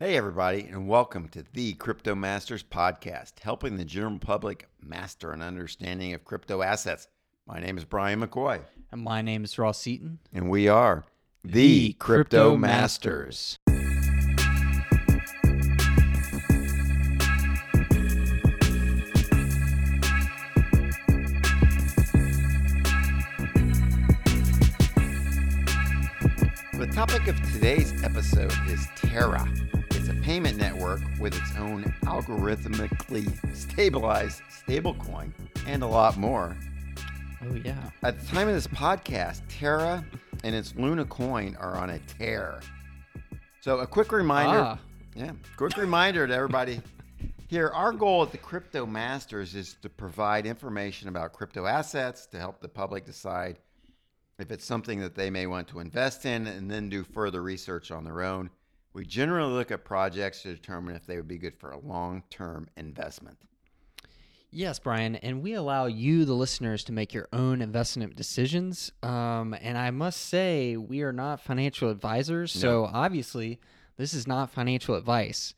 Hey everybody, and welcome to the Crypto Masters podcast, helping the general public master an understanding of crypto assets. My name is Brian McCoy. And my name is Ross Seaton. And we are the Crypto Masters. The topic of today's episode is Terra. It's a payment network with its own algorithmically stabilized stablecoin and a lot more. Oh, yeah. At the time of this podcast, Terra and its Luna coin are on a tear. So a quick reminder. Quick reminder to everybody here. Our goal at the Crypto Masters is to provide information about crypto assets to help the public decide if it's something that they may want to invest in and then do further research on their own. We generally look at projects to determine if they would be good for a long-term investment. Yes, Brian, and we allow you, the listeners, to make your own investment decisions. And I must say, we are not financial advisors, so obviously this is not financial advice.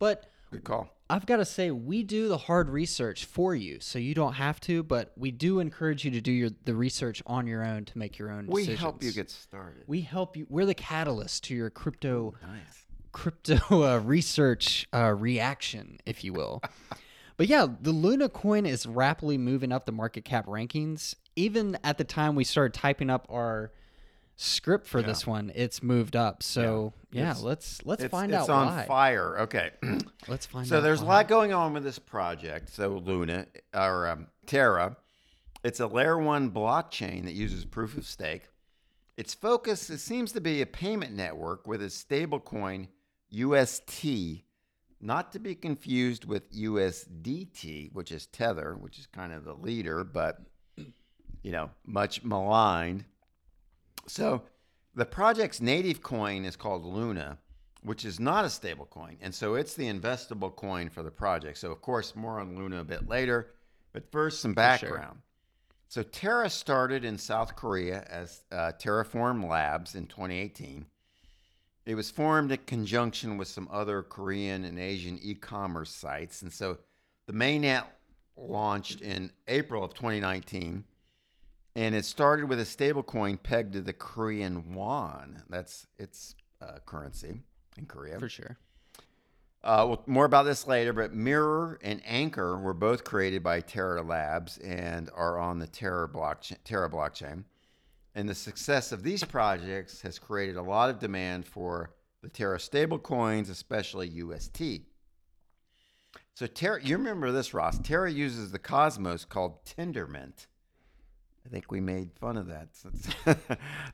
But good call. I've got to say, we do the hard research for you, so you don't have to, but we do encourage you to do the research on your own to make your own decisions. We help you get started. We help you. We're the catalyst to your crypto research reaction, if you will. But yeah, the Luna coin is rapidly moving up the market cap rankings. Even at the time we started typing up our script for this one, it's moved up. So let's find out why. It's on fire. Okay. let's find out. So there's a lot going on with this project. So Luna or Terra, it's a layer one blockchain that uses proof of stake. Its focus, it seems to be a payment network with a stable coin UST, not to be confused with USDT, which is Tether, which is kind of the leader, but you know, much maligned. So the project's native coin is called Luna, which is not a stable coin. And so it's the investable coin for the project. So of course, more on Luna a bit later, but first some background. So Terra started in South Korea as Terraform Labs in 2018. It was formed in conjunction with some other Korean and Asian e-commerce sites. And so the mainnet launched in April of 2019. And it started with a stablecoin pegged to the Korean won. That's its currency in Korea. For sure. Well, more about this later, but Mirror and Anchor were both created by Terra Labs and are on the Terra blockchain. And the success of these projects has created a lot of demand for the Terra stablecoins, especially UST. So Terra, you remember this, Ross? Terra uses the Cosmos called Tendermint. I think we made fun of that.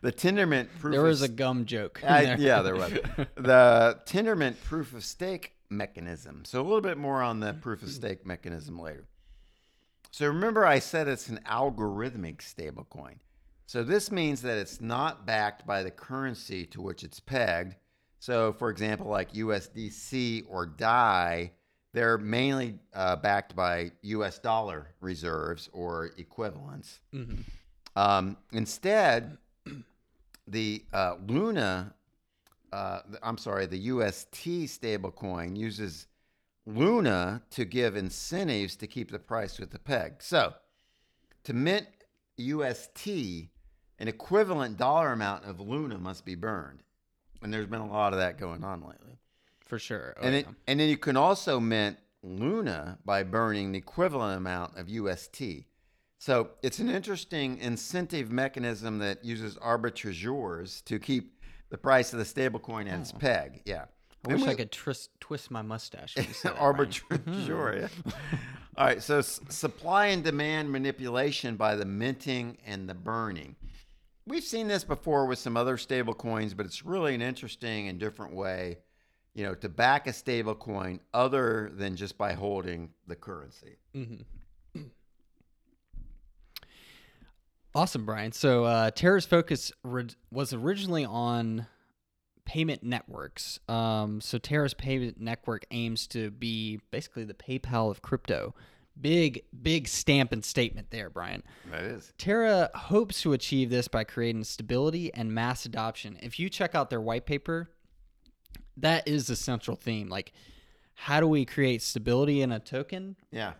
The Tendermint proof. There was a gum joke. There was. The Tendermint proof of stake mechanism. So a little bit more on the proof of stake mechanism later. So remember, I said it's an algorithmic stablecoin. So this means that it's not backed by the currency to which it's pegged. So for example, like USDC or DAI, they're mainly backed by U.S. dollar reserves or equivalents. Mm-hmm. Instead, the the UST stablecoin uses Luna to give incentives to keep the price with the peg. So to mint UST, an equivalent dollar amount of Luna must be burned. And there's been a lot of that going on lately. For sure. And then you can also mint Luna by burning the equivalent amount of UST. So it's an interesting incentive mechanism that uses arbitrageurs to keep the price of the stablecoin at its peg. Yeah. I wish I could twist my mustache. Arbitrageur. Yeah. All right. So supply and demand manipulation by the minting and the burning. We've seen this before with some other stablecoins, but it's really an interesting and different way, you know, to back a stable coin other than just by holding the currency. Mm-hmm. Awesome, Brian. So Terra's focus was originally on payment networks. So Terra's payment network aims to be basically the PayPal of crypto. Big stamp and statement there, Brian. That is. Terra hopes to achieve this by creating stability and mass adoption. If you check out their white paper, that is the central theme. Like, how do we create stability in a token? Yeah.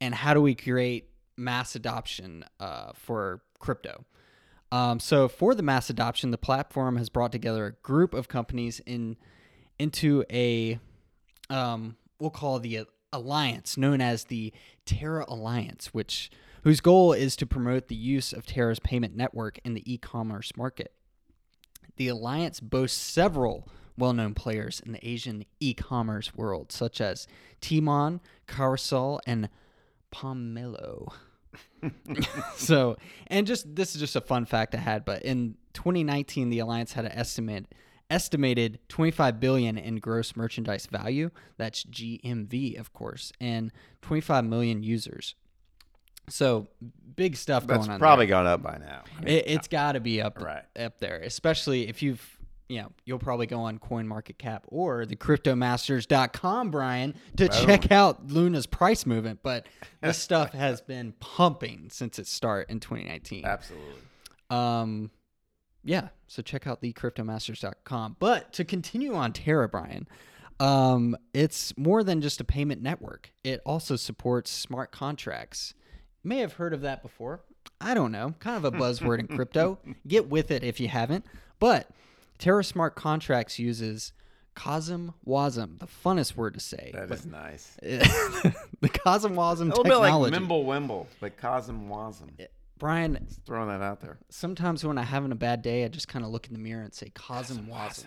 And how do we create mass adoption for crypto? So for the mass adoption, the platform has brought together a group of companies into a, we'll call the alliance, known as the Terra Alliance, whose goal is to promote the use of Terra's payment network in the e-commerce market. The alliance boasts several well-known players in the Asian e-commerce world, such as Tmon, Carousell, and Palmelo. So, and this is just a fun fact I had, but in 2019, the alliance had an estimated $25 billion in gross merchandise value. That's GMV, of course, and 25 million users. So big stuff going on. That's probably gone up by now. I mean, it's got to be up there, especially if you'll probably go on CoinMarketCap or the CryptoMasters.com, Brian, to check out Luna's price movement. But this stuff has been pumping since its start in 2019. Absolutely. Yeah. So check out the CryptoMasters.com. But to continue on Terra, Brian, it's more than just a payment network. It also supports smart contracts. You may have heard of that before. I don't know. Kind of a buzzword in crypto. Get with it if you haven't. But Terra Smart Contracts uses CosmWasm, the funnest word to say. That is nice. The CosmWasm technology. A little bit like Mimble Wimble, but CosmWasm. Brian. Just throwing that out there. Sometimes when I'm having a bad day, I just kind of look in the mirror and say, CosmWasm.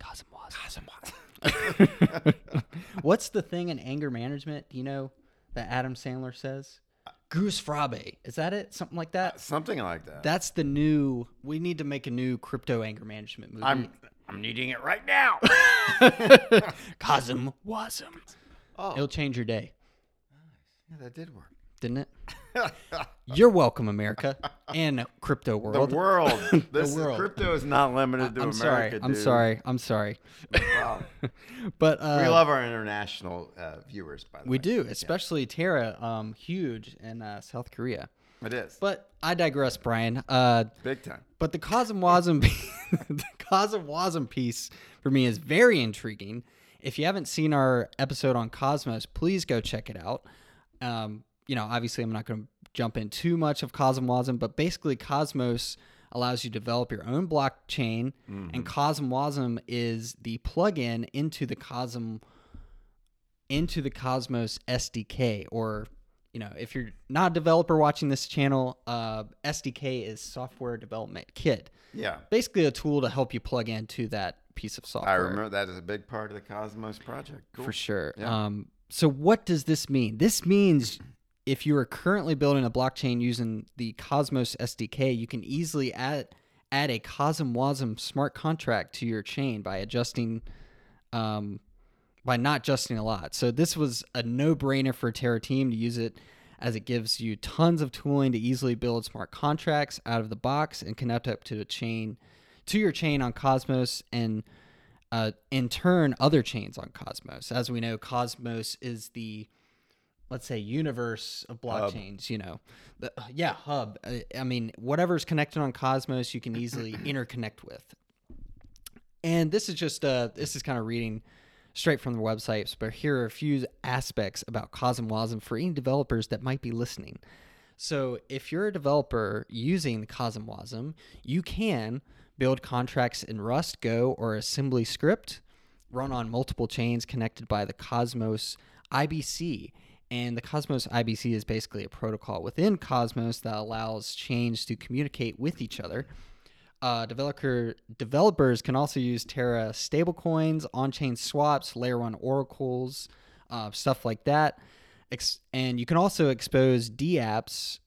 CosmWasm. CosmWasm. What's the thing in anger management, you know, that Adam Sandler says? Goose Frabe. Is that it? Something like that? Something like that. That's the new... We need to make a new crypto anger management movie. I'm needing it right now. CosmWasm. Oh. It'll change your day. Yeah, that did work. Didn't it? You're welcome, America. And crypto world. The world. Crypto is not limited to America, dude. I'm sorry. Wow. But we love our international viewers, by the way. We do, especially Terra, huge in South Korea. It is. But I digress, Brian. Big time. But the CosmWasm piece for me is very intriguing. If you haven't seen our episode on Cosmos, please go check it out. Obviously I'm not going to jump in too much of CosmWasm, but basically Cosmos allows you to develop your own blockchain, and CosmWasm is the plug-in into the Cosmos SDK, or, you know, if you're not a developer watching this channel, SDK is Software Development Kit. Yeah. Basically a tool to help you plug into that piece of software. I remember that is a big part of the Cosmos project. Cool. For sure. Yeah. So what does this mean? This means if you are currently building a blockchain using the Cosmos SDK, you can easily add a CosmWasm smart contract to your chain by not adjusting a lot. So this was a no-brainer for Terra team to use it, as it gives you tons of tooling to easily build smart contracts out of the box and connect up to your chain on Cosmos, and in turn other chains on Cosmos. As we know, Cosmos is the, let's say, universe of blockchains, hub. Hub. I mean, whatever's connected on Cosmos, you can easily interconnect with. And this is just, this is kind of reading straight from the websites, but here are a few aspects about CosmWasm for any developers that might be listening. So if you're a developer using CosmWasm, you can build contracts in Rust, Go, or assembly script, run on multiple chains connected by the Cosmos IBC. And the Cosmos IBC is basically a protocol within Cosmos that allows chains to communicate with each other. Developers can also use Terra stablecoins, on-chain swaps, layer one oracles, stuff like that. And you can also expose DApps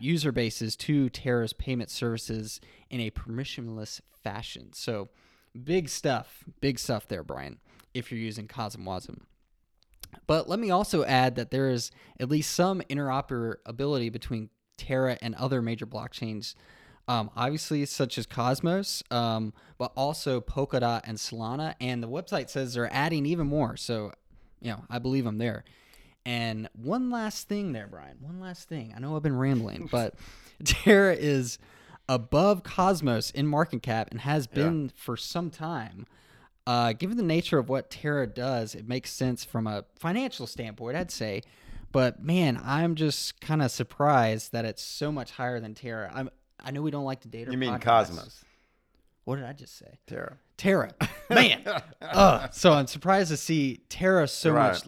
user bases to Terra's payment services in a permissionless fashion. So big stuff there, Brian, if you're using CosmWasm. But let me also add that there is at least some interoperability between Terra and other major blockchains, obviously such as Cosmos, but also Polkadot and Solana. And the website says they're adding even more. So, I believe I'm there. And one last thing there, Brian. I know I've been rambling, but Terra is above Cosmos in market cap and has been for some time. Given the nature of what Terra does, it makes sense from a financial standpoint, I'd say. But man, I'm just kind of surprised that it's so much higher than Terra. I know we don't like to date our podcasts. You mean Cosmos? What did I just say? Terra. Man. So I'm surprised to see Terra so much,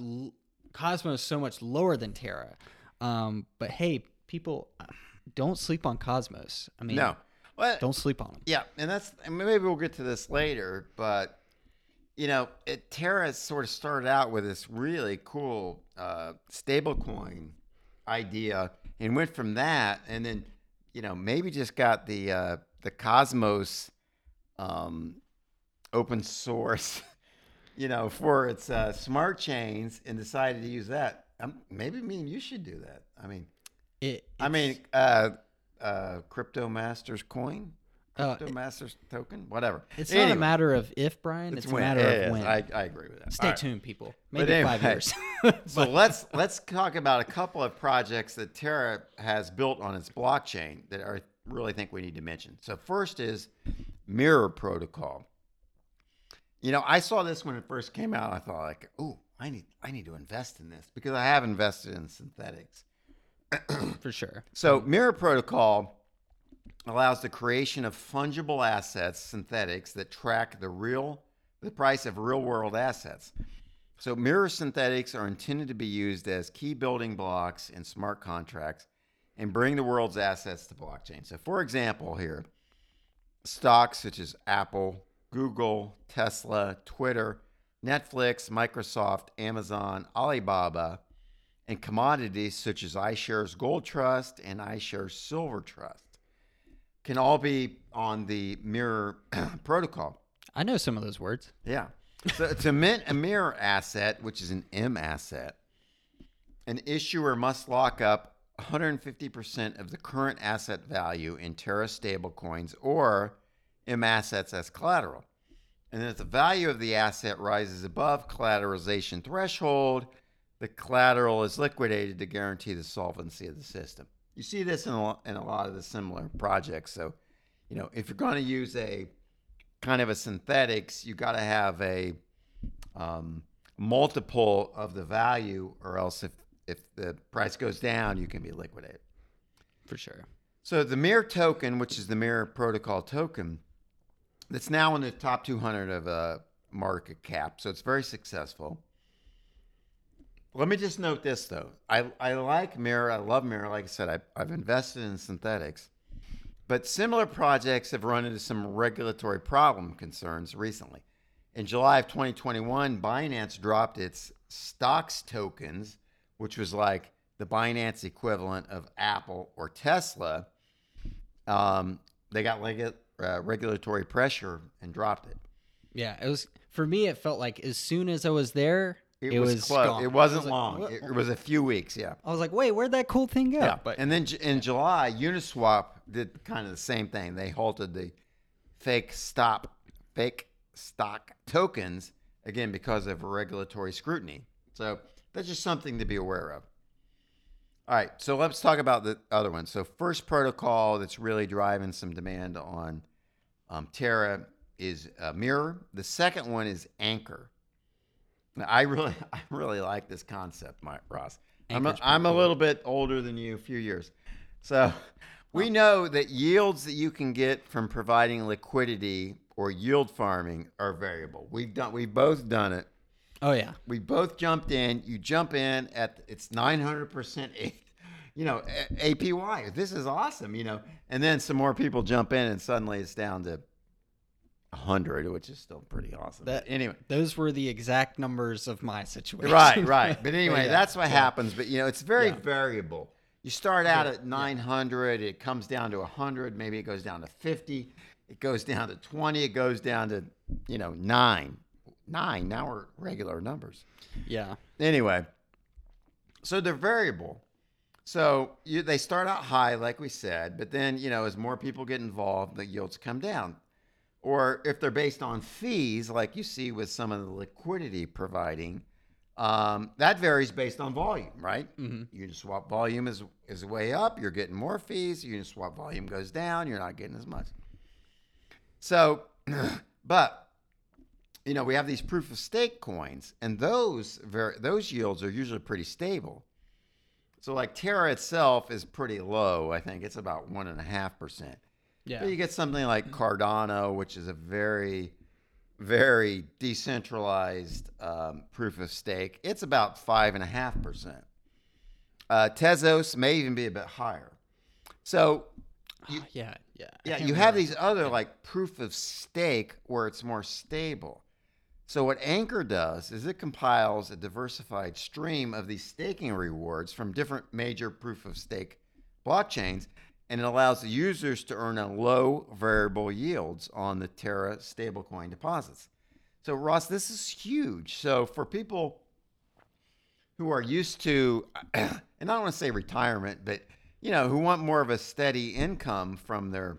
Cosmos so much lower than Terra. But hey, people, don't sleep on Cosmos. I mean, no. Well, don't sleep on them. Yeah, and that's, I mean, maybe we'll get to this later, but you know, Terra sort of started out with this really cool stablecoin idea and went from that, and then, you know, maybe just got the Cosmos open source, you know, for its smart chains, and decided to use that. Maybe me and you should do that. I mean, Crypto Masters coin, Masters token, whatever. It's not a matter of if, Brian. It's a matter of when. I agree with that. Stay tuned, people. Maybe 5 years. So let's talk about a couple of projects that Terra has built on its blockchain that I really think we need to mention. So first is Mirror Protocol. You know, I saw this when it first came out. I thought, like, ooh, I need to invest in this, because I have invested in synthetics. For sure. So Mirror Protocol allows the creation of fungible assets, synthetics, that track the price of real-world assets. So mirror synthetics are intended to be used as key building blocks in smart contracts and bring the world's assets to blockchain. So for example here, stocks such as Apple, Google, Tesla, Twitter, Netflix, Microsoft, Amazon, Alibaba, and commodities such as iShares Gold Trust and iShares Silver Trust can all be on the Mirror protocol. I know some of those words. Yeah. So to mint a mirror asset, which is an M asset, an issuer must lock up 150% of the current asset value in Terra stablecoins or M assets as collateral. And then if the value of the asset rises above collateralization threshold, the collateral is liquidated to guarantee the solvency of the system. You see this in a lot of the similar projects. So, you know, if you're going to use a kind of a synthetics, you got to have a multiple of the value, or else if the price goes down, you can be liquidated. For sure. So the Mirror token, which is the Mirror protocol token, that's now in the top 200 of market cap. So it's very successful. Let me just note this, though. I like Mirror. I love Mirror. Like I said, I've invested in synthetics. But similar projects have run into some regulatory problem concerns recently. In July of 2021, Binance dropped its stocks tokens, which was like the Binance equivalent of Apple or Tesla. They got regulatory pressure and dropped it. Yeah, it was, for me, it felt like as soon as I was there, It was close. It wasn't long. Like, it was a few weeks, yeah. I was like, wait, where'd that cool thing go? Yeah. But, and then in July, Uniswap did kind of the same thing. They halted the fake stock tokens, again, because of regulatory scrutiny. So that's just something to be aware of. All right, so let's talk about the other one. So first protocol that's really driving some demand on Terra is Mirror. The second one is Anchor. Now, I really like this concept, Mike Ross. I'm a little bit older than you, a few years. So we know that yields that you can get from providing liquidity or yield farming are variable. We've both done it. Oh yeah. We both jumped in. You jump in at it's 900%, you know, APY. This is awesome, you know. And then some more people jump in, and suddenly it's down to 100, which is still pretty awesome. Anyway, those were the exact numbers of my situation. Right. But anyway, that's what happens. But you know, it's very variable. You start out at 900, it comes down to 100. Maybe it goes down to 50. It goes down to 20. It goes down to, you know, 9. Now we're regular numbers. Yeah. Anyway, so they're variable. So they start out high, like we said, but then, you know, as more people get involved, the yields come down. Or if they're based on fees, like you see with some of the liquidity providing, that varies based on volume, right? Mm-hmm. Uniswap volume is way up, you're getting more fees. Uniswap volume goes down, you're not getting as much. So, but you know, we have these proof of stake coins, and those yields are usually pretty stable. So like Terra itself is pretty low. I think it's about 1.5%. Yeah. But you get something like Cardano, which is a very, very decentralized proof of stake. It's about 5.5%. Tezos may even be a bit higher. So you have these other like proof of stake where it's more stable. So what Anchor does is it compiles a diversified stream of these staking rewards from different major proof of stake blockchains, and it allows the users to earn a low variable yields on the Terra stablecoin deposits. So Ross, this is huge. So for people who are used to, and I don't want to say retirement, but you know, who want more of a steady income from their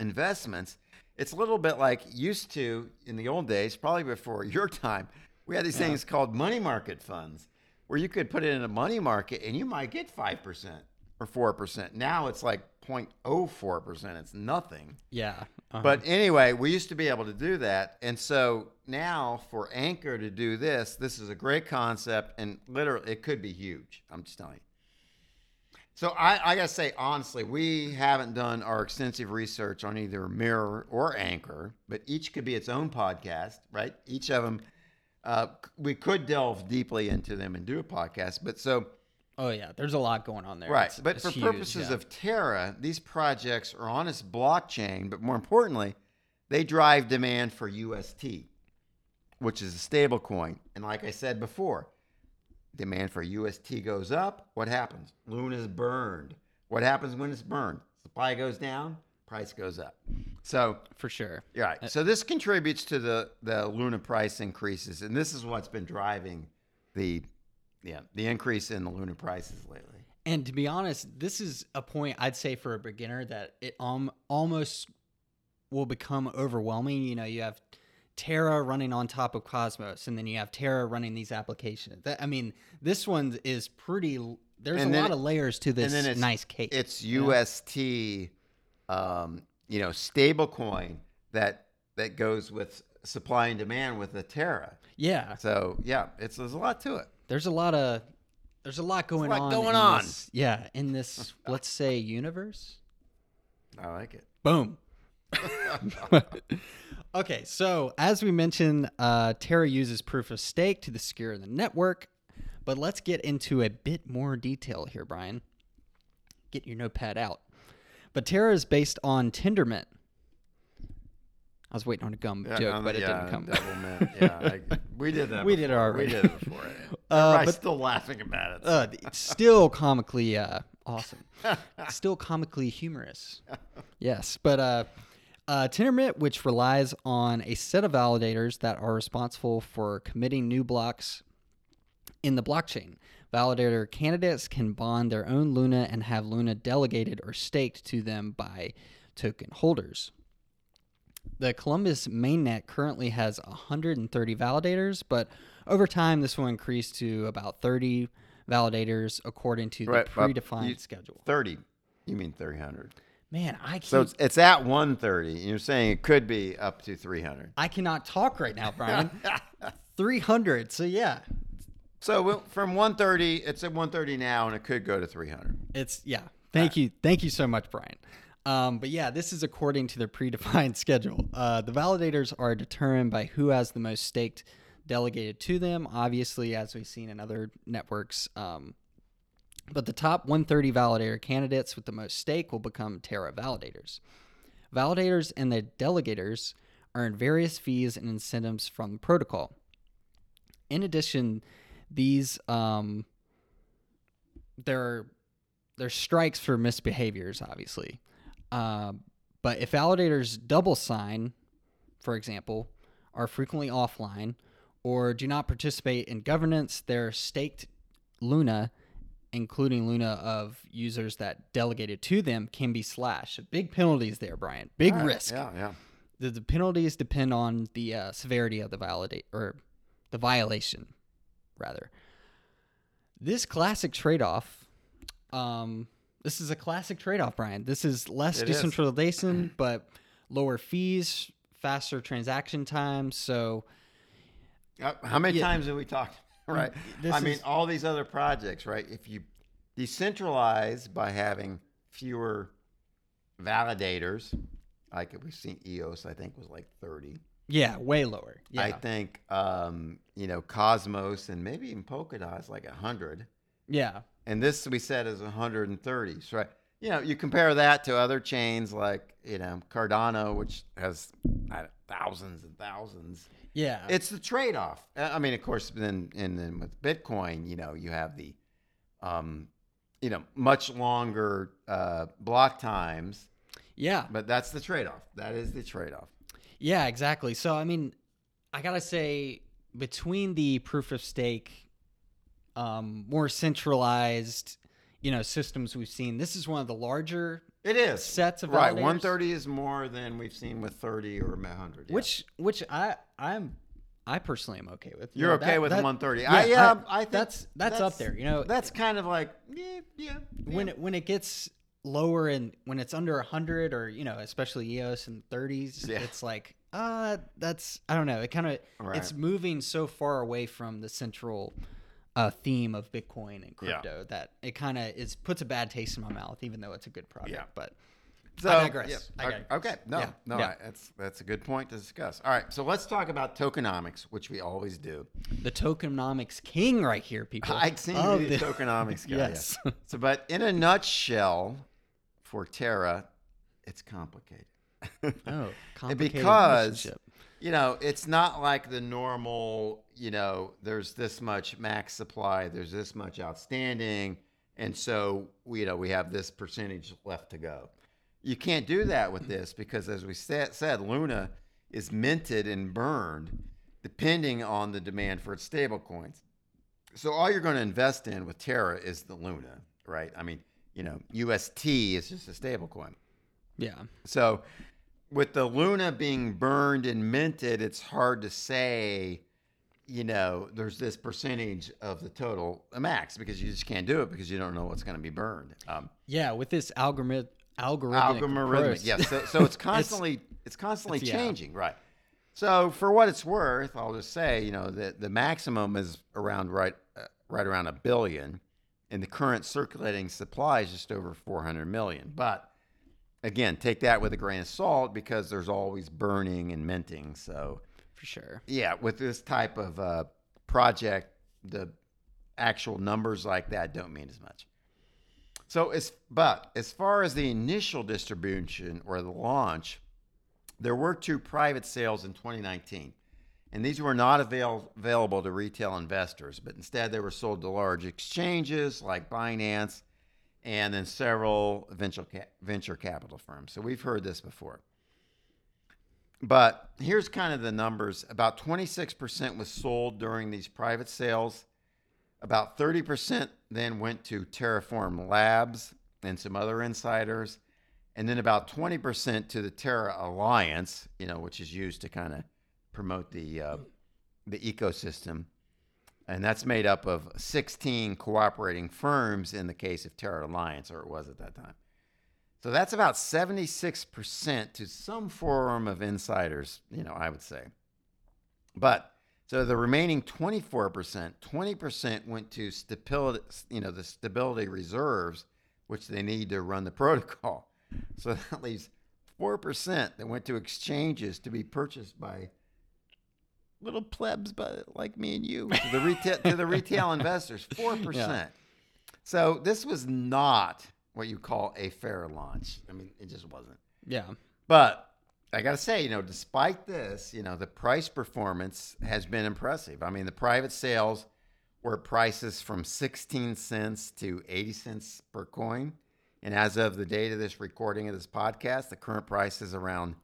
investments, it's a little bit like used to in the old days, probably before your time, we had these things called money market funds where you could put it in a money market and you might get 5% or 4%. Now it's like 0.04%. It's nothing. Yeah. Uh-huh. But anyway, we used to be able to do that. And so now for Anchor to do this, this is a great concept, and literally it could be huge. I'm just telling you. So I got to say, honestly, we haven't done our extensive research on either Mirror or Anchor, but each could be its own podcast, right? Each of them, we could delve deeply into them and do a podcast. But so... Oh, yeah. There's a lot going on there. Right. But for purposes of Terra, these projects are on its blockchain, but more importantly, they drive demand for UST, which is a stable coin. And like I said before, demand for UST goes up. What happens? Luna is burned. What happens when it's burned? Supply goes down, price goes up. So for sure. Right. So this contributes to the Luna price increases, and this is what's been driving the increase in the Luna prices lately. And to be honest, this is a point I'd say for a beginner that it almost will become overwhelming. You know, you have Terra running on top of Cosmos, and then you have Terra running these applications. I mean, this one is pretty. There's a lot of layers to this nice cake. It's UST, stablecoin that goes with supply and demand with the Terra. Yeah. So yeah, there's a lot to it. There's a lot going on. In this, let's say, universe. I like it. Boom. Okay, so as we mentioned, Terra uses proof of stake to secure the network, but let's get into a bit more detail here, Brian. Get your notepad out. But Terra is based on Tendermint. I was waiting on a gum joke, but it didn't come. Double mint. We did that. We did it before. But still laughing about it. So. It's still comically awesome. Still comically humorous. Yes, but. Tendermint, which relies on a set of validators that are responsible for committing new blocks in the blockchain. Validator candidates can bond their own Luna and have Luna delegated or staked to them by token holders. The Columbus mainnet currently has 130 validators, but over time this will increase to about 30 validators according to the predefined schedule. 30? You mean 300? Man, I can't. So it's at 130. You're saying it could be up to 300. I cannot talk right now, Brian. 300. So, yeah. So, from 130, it's at 130 now, and it could go to 300. Thank you. Thank you so much, Brian. This is according to their predefined schedule. The validators are determined by who has the most staked delegated to them, obviously, as we've seen in other networks. But the top 130 validator candidates with the most stake will become Terra validators. Validators and their delegators earn various fees and incentives from the protocol. In addition, these there are strikes for misbehaviors, obviously. But if validators double sign, for example, are frequently offline or do not participate in governance, their staked Luna, including Luna of users that delegated to them, can be slashed. Big penalties there, Brian. Big risk. Yeah, yeah. The penalties depend on the severity of the violation, rather. This classic trade-off. This is a classic trade-off, Brian. This is less decentralization, but lower fees faster transaction times. So how many times have we talked? Right. I mean, all these other projects, right? If you decentralize by having fewer validators, like we've seen EOS, I think was like 30. Yeah. Way lower. Yeah. I think, Cosmos and maybe even Polkadot is like 100. Yeah. And this we said is 130. So, right. You compare that to other chains like, Cardano, which has thousands and thousands. Yeah. It's the trade-off. I mean, of course, then with Bitcoin, you have the, much longer block times. Yeah. But that's the trade-off. That is the trade-off. Yeah, exactly. So, I mean, I got to say, between the proof of stake, more centralized, systems we've seen, this is one of the larger sets of validators. Right. 130 is more than we've seen with 30 or 100. Yeah. Which I personally am okay with. You're okay with 130. Yeah, I think that's up there. That's kind of like when it gets lower and when it's under 100 or especially EOS in the 30s, it's like that's, I don't know. It kind of it's moving so far away from the central theme of Bitcoin and crypto that it kind of puts a bad taste in my mouth, even though it's a good product. Yeah. But so, I digress. Yeah. I digress. Okay. No, that's a good point to discuss. All right. So let's talk about tokenomics, which we always do. The tokenomics king right here, people. I seem to be the tokenomics guy. Yes. Yeah. So, but in a nutshell, for Terra, it's complicated. Complicated because it's not like the normal, there's this much max supply, there's this much outstanding, and so we have this percentage left to go. You can't do that with this because, as we said, Luna is minted and burned depending on the demand for its stable coins. So all you're going to invest in with Terra is the Luna, right? I mean, UST is just a stable coin. Yeah. So with the Luna being burned and minted, it's hard to say, there's this percentage of the total max because you just can't do it because you don't know what's going to be burned. With this algorithmic. Yeah. So it's constantly it's changing, right? So for what it's worth, I'll just say, the maximum is around right around 1 billion, and the current circulating supply is just over 400 million, but again, take that with a grain of salt because there's always burning and minting. So for sure. Yeah. With this type of project, the actual numbers like that don't mean as much. So but as far as the initial distribution or the launch, there were 2 private sales in 2019, and these were not available to retail investors, but instead they were sold to large exchanges like Binance and then several venture capital firms. So we've heard this before. But here's kind of the numbers. About 26% was sold during these private sales. About 30% then went to Terraform Labs and some other insiders. And then about 20% to the Terra Alliance, which is used to kind of promote the ecosystem. And that's made up of 16 cooperating firms in the case of Terra Alliance, or it was at that time. So that's about 76% to some form of insiders, I would say. But so the remaining 24%, 20% went to stability, the stability reserves, which they need to run the protocol. So that leaves 4% that went to exchanges to be purchased by little plebs, but like me and you, to the retail investors, 4%. Yeah. So this was not what you call a fair launch. I mean, it just wasn't. Yeah. But I got to say, despite this, the price performance has been impressive. I mean, the private sales were prices from 16 cents to 80 cents per coin. And as of the date of this recording of this podcast, the current price is around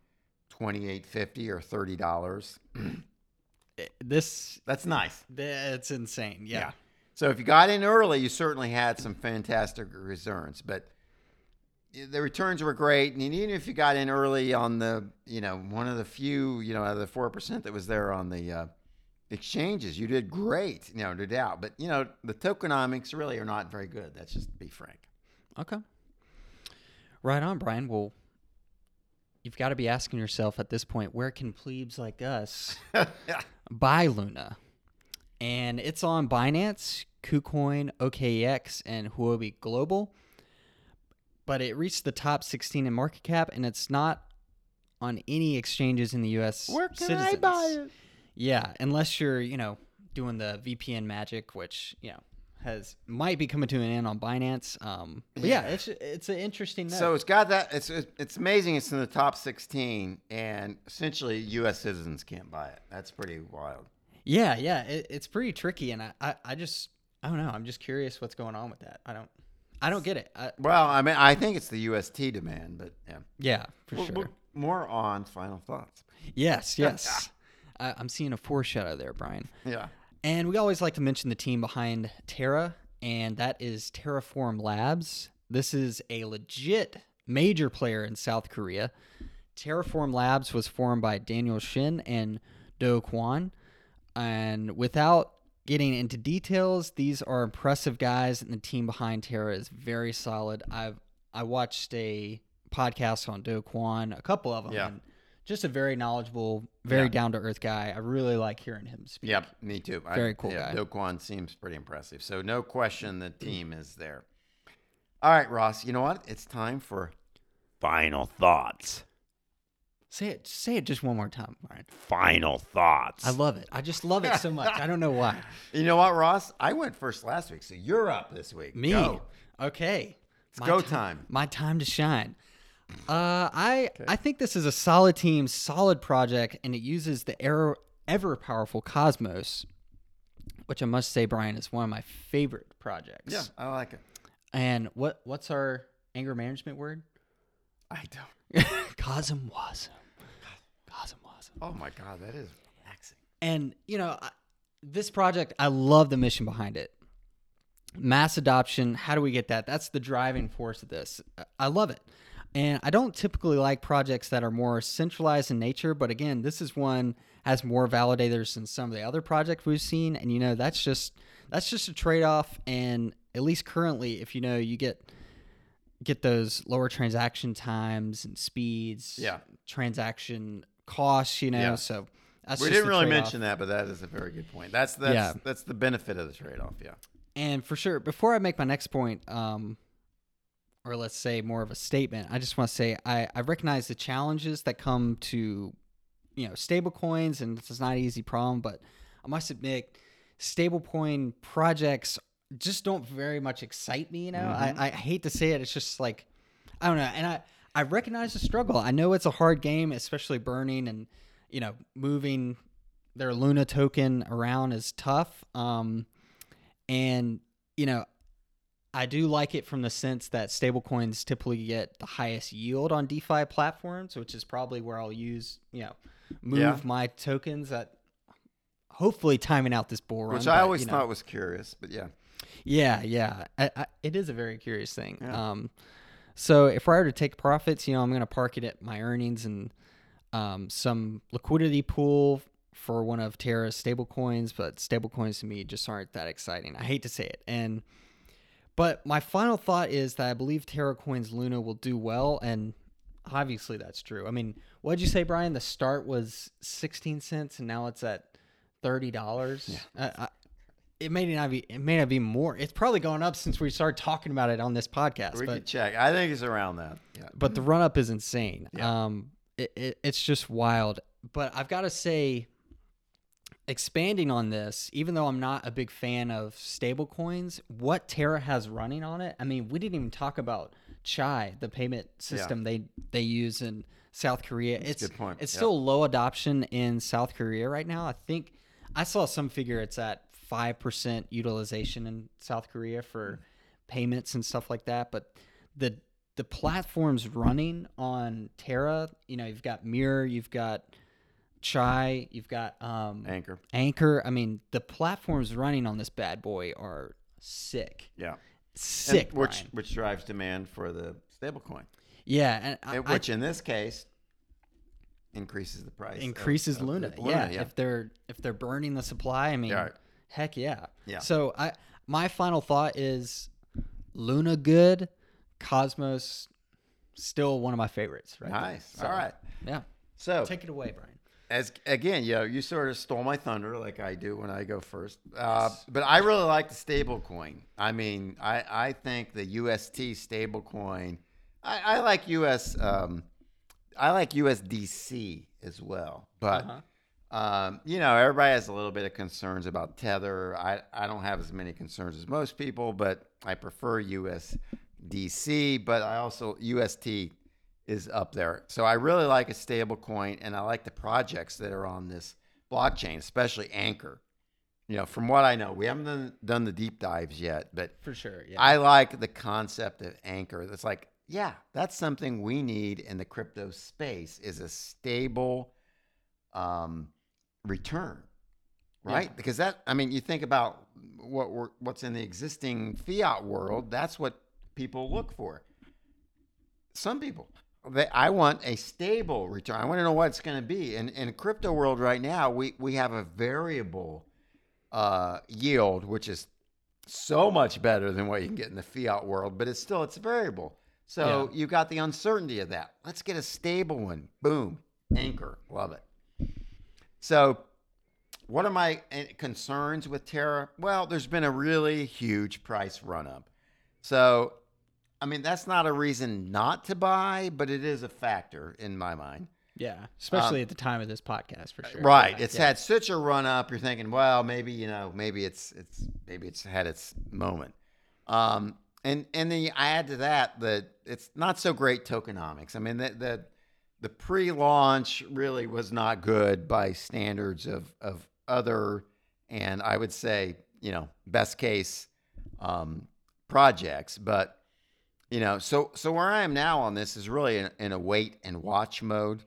$28.50 or $30. That's nice. It's insane. Yeah. So if you got in early, you certainly had some fantastic returns, but the returns were great. And even if you got in early on the, one of the few, out of the 4% that was there on the exchanges, you did great, no doubt. But, the tokenomics really are not very good. That's just to be frank. Okay. Right on, Brian. Well, you've got to be asking yourself at this point, where can plebes like us buy Luna? And it's on Binance, KuCoin, OKX, and Huobi Global. But it reached the top 16 in market cap, and it's not on any exchanges in the U.S. Where can citizens. I buy it? Yeah, unless you're, you know, doing the VPN magic, which, you know, might be coming to an end on Binance. But yeah, it's an interesting note. So it's got that. It's amazing. It's in the top 16, and essentially U.S. citizens can't buy it. That's pretty wild. Yeah, yeah, it's pretty tricky, and I don't know. I'm just curious what's going on with that. I don't get it. I think it's the UST demand, but yeah. Yeah, for sure. More on final thoughts. Yes. I'm seeing a foreshadow there, Brian. Yeah. And we always like to mention the team behind Terra, and that is Terraform Labs. This is a legit major player in South Korea. Terraform Labs was formed by Daniel Shin and Do Kwon. And without getting into details, these are impressive guys, and the team behind Terra is very solid. I watched a podcast on Do Kwon, a couple of them, and just a very knowledgeable, very down-to-earth guy. I really like hearing him speak. Yep, me too. Very cool guy. Do Kwon seems pretty impressive, so no question the team is there. All right, Ross, you know what? It's time for final thoughts. Say it just one more time, Brian. Final thoughts. I love it. I just love it so much. I don't know why. You know what, Ross? I went first last week, so you're up this week. Me? Go. Okay. It's go time. My time to shine. I think this is a solid team, solid project, and it uses the ever-powerful Cosmos, which I must say, Brian, is one of my favorite projects. Yeah, I like it. And what's our anger management word? I don't. CosmWasm. Oh my God, that is relaxing. And you know, this project, I love the mission behind it. Mass adoption. How do we get that? That's the driving force of this. I love it, and I don't typically like projects that are more centralized in nature. But again, this is one has more validators than some of the other projects we've seen, and you know, that's just a trade-off. And at least currently, if you know, you get those lower transaction times and speeds, transaction costs, you know. Yeah. So that's we just didn't really mention that, but that is a very good point. That's the benefit of the trade-off. Yeah. And for sure, before I make my next point, or let's say more of a statement, I just want to say I recognize the challenges that come to, you know, stable coins, and it's not an easy problem, but I must admit stablecoin projects just don't very much excite me, you know. Mm-hmm. I hate to say it. It's just like, I don't know. And I recognize the struggle. I know it's a hard game, especially burning and, you know, moving their Luna token around is tough. And, you know, I do like it from the sense that stablecoins typically get the highest yield on DeFi platforms, which is probably where I'll use, you know, my tokens at hopefully timing out this bull run. Which I always thought was curious, but yeah. Yeah. It is a very curious thing. Yeah. So if I were to take profits, you know, I'm going to park it at my earnings and some liquidity pool for one of Terra's stablecoins. But stablecoins to me just aren't that exciting. I hate to say it. But my final thought is that I believe Terra Coins Luna will do well, and obviously that's true. I mean, what'd you say, Brian? The start was 16 cents, and now it's at $30. Yeah. It may not be more. It's probably gone up since we started talking about it on this podcast. We could check. I think it's around that. Yeah. But the run up is insane. Yeah. It's just wild. But I've got to say, expanding on this, even though I'm not a big fan of stable coins, what Terra has running on it. I mean, we didn't even talk about Chai, the payment system they use in South Korea. That's a good point. It's still low adoption in South Korea right now. I think I saw some figure it's at 5% utilization in South Korea for payments and stuff like that. But the platforms running on Terra, you know, you've got Mirror, you've got Chai, you've got Anchor. I mean, the platforms running on this bad boy are sick. Yeah. Sick. And which drives demand for the stablecoin. Yeah. And in this case increases the price. Increases of Luna. Luna. Yeah. If they're burning the supply, I mean, heck yeah. Yeah. So my final thought is Luna good, Cosmos still one of my favorites. Right. Nice. So, all right. Yeah. So take it away, Brian. As again, you know, you sort of stole my thunder like I do when I go first. But I really like the stablecoin. I mean, I think the UST stablecoin. I like US. I like USDC as well. But you know, everybody has a little bit of concerns about Tether. I don't have as many concerns as most people, but I prefer USDC. But I also UST is up there. So I really like a stable coin, and I like the projects that are on this blockchain, especially Anchor. You know, from what I know, we haven't done the deep dives yet, but for sure, yeah. I like the concept of Anchor. That's like, yeah, that's something we need in the crypto space is a stable return, right? Yeah. Because that, I mean, you think about what's in the existing fiat world, that's what people look for. Some people, I want a stable return. I want to know what it's going to be. And in crypto world right now, we have a variable yield, which is so much better than what you can get in the fiat world, but it's variable. So yeah. You've got the uncertainty of that. Let's get a stable one. Boom. Anchor. Love it. So what are my concerns with Terra? Well, there's been a really huge price run up. So, I mean, that's not a reason not to buy, but it is a factor in my mind. Yeah. Especially at the time of this podcast, for sure. Right. Yeah. It's had such a run up. You're thinking, well, maybe, you know, maybe it's had its moment. And then you add to that that it's not so great tokenomics. I mean, the pre-launch really was not good by standards of other, and I would say, you know, best case projects. But, you know, so where I am now on this is really in a wait and watch mode.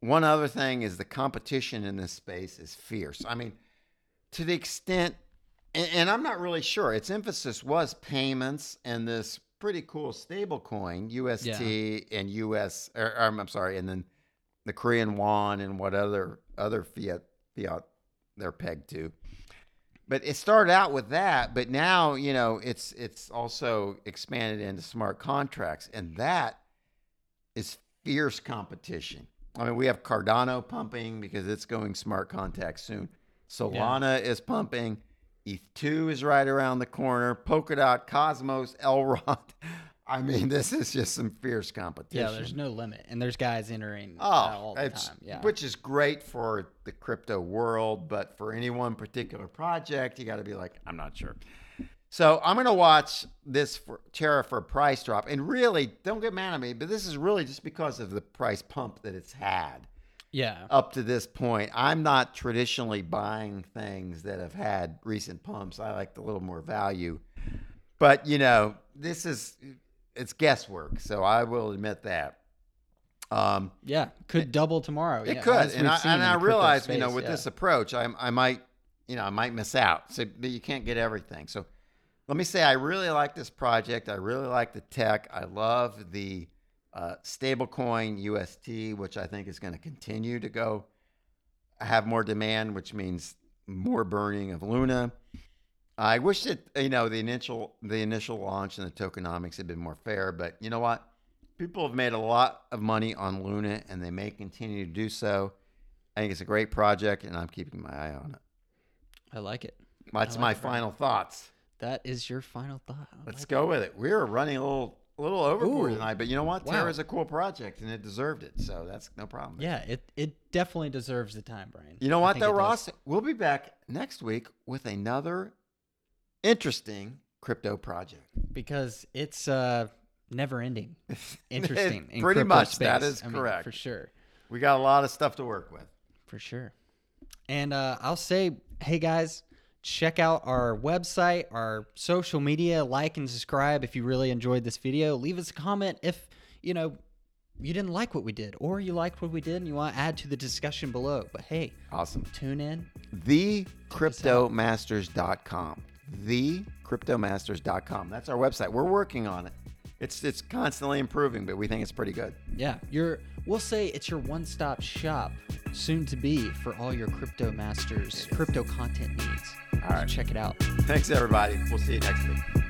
One other thing is the competition in this space is fierce. I mean, to the extent... And I'm not really sure. Its emphasis was payments and this pretty cool stable coin, UST and US, or I'm sorry, and then the Korean won and what other fiat they're pegged to. But it started out with that, but now, you know, it's also expanded into smart contracts, and that is fierce competition. I mean, we have Cardano pumping because it's going smart contract soon. Solana is pumping. ETH2 is right around the corner. Polkadot, Cosmos, Elrond. I mean, this is just some fierce competition. Yeah, there's no limit. And there's guys entering all the time. Yeah. Which is great for the crypto world, but for any one particular project, you got to be like, I'm not sure. So I'm going to watch this for Terra for a price drop. And really, don't get mad at me, but this is really just because of the price pump that it's had. Yeah. Up to this point, I'm not traditionally buying things that have had recent pumps. I like a little more value. But, you know, it's guesswork. So I will admit that. Could double tomorrow. It could. And I realize, space, you know, with this approach, I might miss out. So but you can't get everything. So let me say I really like this project. I really like the tech. I love the stablecoin UST, which I think is going to continue to go have more demand, which means more burning of Luna. I wish that, you know, the initial launch and the tokenomics had been more fair, but you know what? People have made a lot of money on Luna and they may continue to do so. I think it's a great project and I'm keeping my eye on it. I like it. That's like my final thoughts. That is your final thought. Let's go with it. We're running a little overboard tonight, but you know what? Wow. Terra is a cool project and it deserved it. So that's no problem. Yeah, it definitely deserves the time, Brian. You know what though, Ross? Does. We'll be back next week with another interesting crypto project. Because it's never ending. Interesting. Pretty much space. That is correct. Mean, for sure. We got a lot of stuff to work with. For sure. And I'll say, hey guys, check out our website, our social media, like and subscribe if you really enjoyed this video. Leave us a comment if, you know, you didn't like what we did or you liked what we did and you want to add to the discussion below. But hey, awesome. Tune in. TheCryptoMasters.com. TheCryptoMasters.com. That's our website. We're working on it. It's constantly improving, but we think it's pretty good. Yeah. We'll say it's your one-stop shop, soon to be, for all your Crypto Masters, crypto content needs. All right. So check it out. Thanks, everybody. We'll see you next week.